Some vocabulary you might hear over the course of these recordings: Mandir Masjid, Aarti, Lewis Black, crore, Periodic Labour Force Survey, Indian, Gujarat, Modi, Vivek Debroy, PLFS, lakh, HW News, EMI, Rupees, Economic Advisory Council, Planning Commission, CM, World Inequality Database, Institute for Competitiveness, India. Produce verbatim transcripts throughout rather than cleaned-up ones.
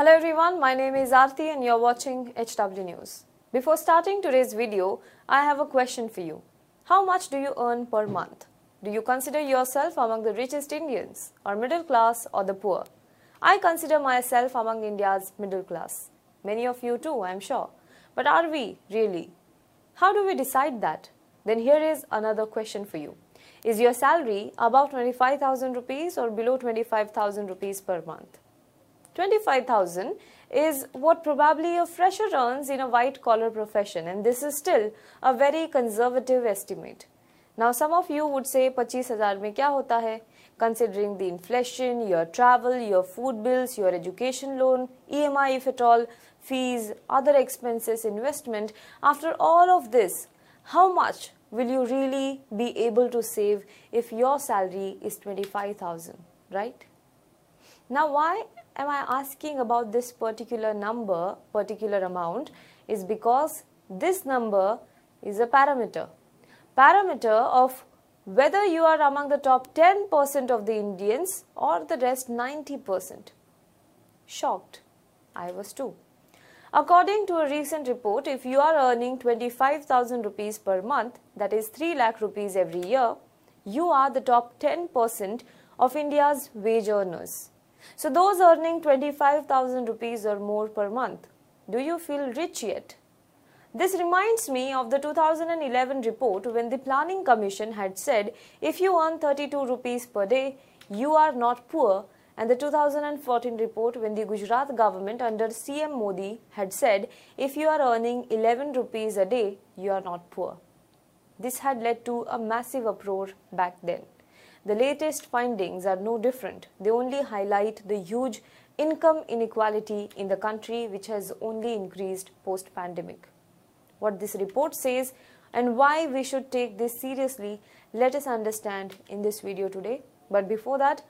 Hello everyone, my name is Aarti and you're watching H W News. Before starting today's video, I have a question for you. How much do you earn per month? Do you consider yourself among the richest Indians or middle class or the poor? I consider myself among India's middle class. Many of you too, I'm sure. But are we really? How do we decide that? Then here is another question for you. Is your salary above twenty-five thousand rupees or below twenty-five thousand rupees per month? twenty-five thousand is what probably a fresher earns in a white-collar profession, and this is still a very conservative estimate. Now, some of you would say, twenty-five thousand mein kya hota hai? Considering the inflation, your travel, your food bills, your education loan, E M I if at all, fees, other expenses, investment, after all of this, how much will you really be able to save if your salary is twenty-five thousand, right? Now, why am I asking about this particular number, particular amount, is because this number is a parameter. Parameter of whether you are among the top ten percent of the Indians or the rest ninety percent. Shocked. I was too. According to a recent report, if you are earning twenty-five thousand rupees per month, that is three lakh rupees every year, you are the top ten percent of India's wage earners. So those earning twenty-five thousand rupees or more per month, do you feel rich yet? This reminds me of the two thousand eleven report when the Planning Commission had said if you earn thirty-two rupees per day, you are not poor, and the two thousand fourteen report when the Gujarat government under C M Modi had said if you are earning eleven rupees a day, you are not poor. This had led to a massive uproar back then. The latest findings are no different. They only highlight the huge income inequality in the country, which has only increased post-pandemic. What this report says and why we should take this seriously, let us understand in this video today. But before that,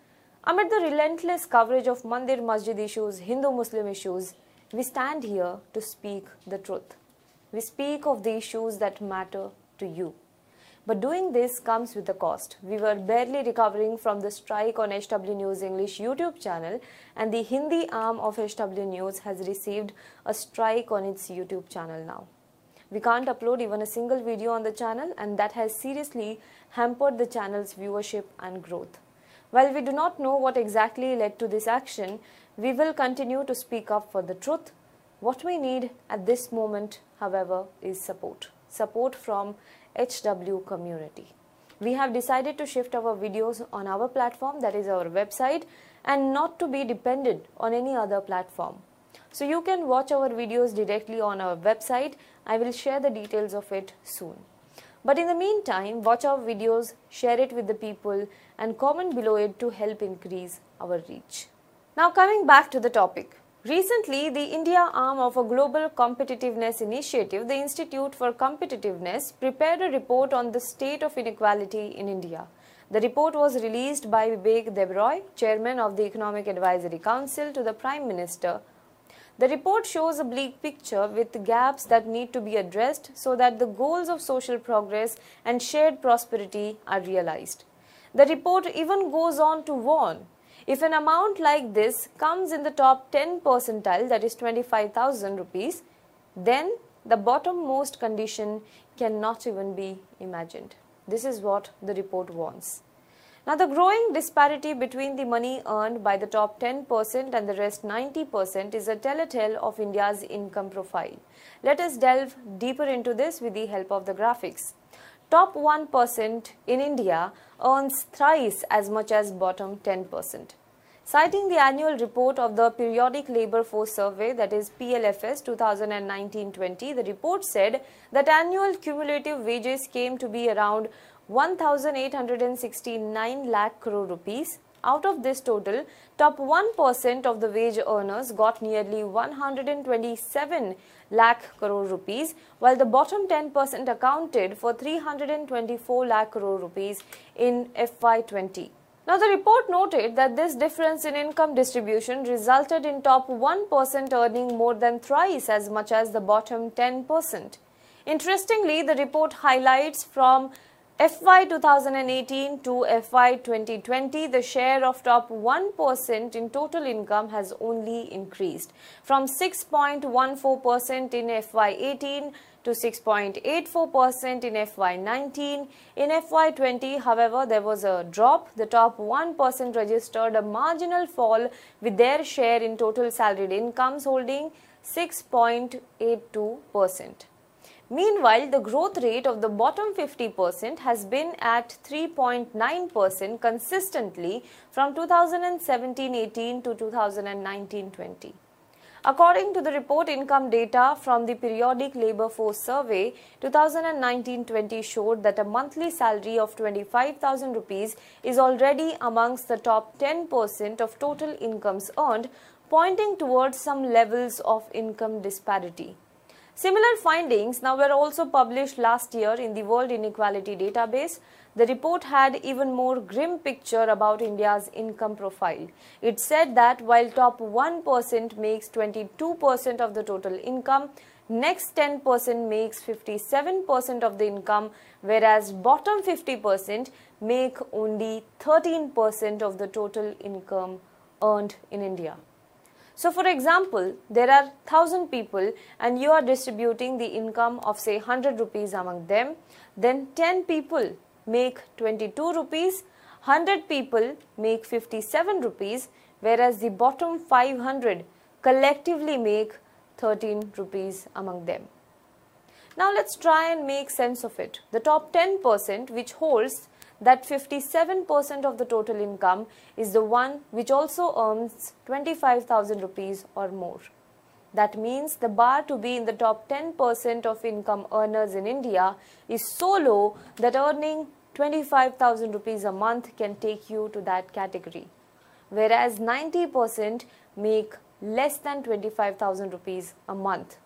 amid the relentless coverage of Mandir Masjid issues, Hindu-Muslim issues, we stand here to speak the truth. We speak of the issues that matter to you. But doing this comes with a cost. We were barely recovering from the strike on H W News English YouTube channel, and the Hindi arm of H W News has received a strike on its YouTube channel now. We can't upload even a single video on the channel, and that has seriously hampered the channel's viewership and growth. While we do not know what exactly led to this action, we will continue to speak up for the truth. What we need at this moment, however, is support. Support from H W community. We have decided to shift our videos on our platform, that is our website, and not to be dependent on any other platform. So you can watch our videos directly on our website. I will share the details of it soon. But in the meantime, watch our videos, share it with the people, and comment below it to help increase our reach. Now coming back to the topic. Recently, the India arm of a global competitiveness initiative, the Institute for Competitiveness, prepared a report on the state of inequality in India. The report was released by Vivek Debroy, chairman of the Economic Advisory Council, to the Prime Minister. The report shows a bleak picture with gaps that need to be addressed so that the goals of social progress and shared prosperity are realized. The report even goes on to warn, if an amount like this comes in the top ten percentile, that is twenty-five thousand rupees, then the bottommost condition cannot even be imagined. This is what the report wants. Now, the growing disparity between the money earned by the top ten percent and the rest ninety percent is a telltale of India's income profile. Let us delve deeper into this with the help of the graphics. Top one percent in India earns thrice as much as bottom ten percent. Citing the annual report of the Periodic Labour Force Survey, that is P L F S two thousand nineteen twenty, the report said that annual cumulative wages came to be around one thousand eight hundred sixty-nine lakh crore rupees. Out of this total, top one percent of the wage earners got nearly one hundred twenty-seven lakh crore rupees, while the bottom ten percent accounted for three hundred twenty-four lakh crore rupees in F Y twenty. Now, the report noted that this difference in income distribution resulted in top one percent earning more than thrice as much as the bottom ten percent. Interestingly, the report highlights from F Y twenty eighteen to F Y twenty twenty, the share of top one percent in total income has only increased from six point one four percent in F Y eighteen to six point eight four percent in F Y nineteen. In F Y twenty, however, there was a drop. The top one percent registered a marginal fall with their share in total salaried incomes holding six point eight two percent. Meanwhile, the growth rate of the bottom fifty percent has been at three point nine percent consistently from two thousand seventeen eighteen to two thousand nineteen twenty. According to the report, income data from the Periodic Labour Force Survey, two thousand nineteen twenty showed that a monthly salary of twenty-five thousand rupees is already amongst the top ten percent of total incomes earned, pointing towards some levels of income disparity. Similar findings now were also published last year in the World Inequality Database. The report had even more grim picture about India's income profile. It said that while top one percent makes twenty-two percent of the total income, next ten percent makes fifty-seven percent of the income, whereas bottom fifty percent make only thirteen percent of the total income earned in India. So, for example, there are one thousand people and you are distributing the income of say one hundred rupees among them. Then ten people make twenty-two rupees, one hundred people make fifty-seven rupees, whereas the bottom five hundred collectively make thirteen rupees among them. Now, let's try and make sense of it. The top ten percent, which holds that fifty-seven percent of the total income, is the one which also earns twenty-five thousand rupees or more. That means the bar to be in the top ten percent of income earners in India is so low that earning twenty-five thousand rupees a month can take you to that category. Whereas ninety percent make less than twenty-five thousand rupees a month.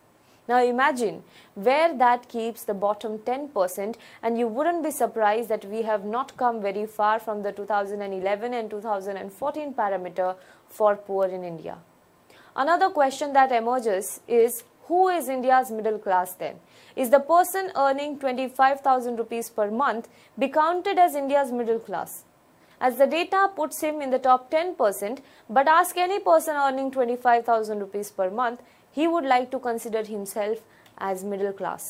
Now imagine where that keeps the bottom ten percent, and you wouldn't be surprised that we have not come very far from the two thousand eleven and two thousand fourteen parameter for poor in India. Another question that emerges is, who is India's middle class then? Is the person earning twenty-five thousand rupees per month be counted as India's middle class? As the data puts him in the top ten percent, but ask any person earning twenty-five thousand rupees per month, he would like to consider himself as middle class.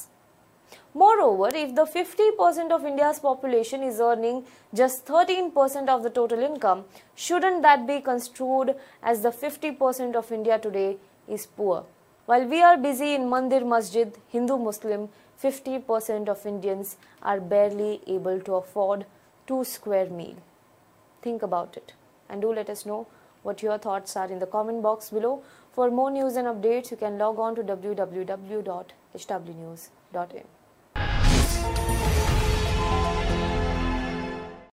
Moreover, if the fifty percent of India's population is earning just thirteen percent of the total income, shouldn't that be construed as the fifty percent of India today is poor? While we are busy in Mandir Masjid, Hindu Muslim, fifty percent of Indians are barely able to afford two square meal. Think about it and do let us know what your thoughts are in the comment box below. For more news and updates, you can log on to w w w dot h w news dot in.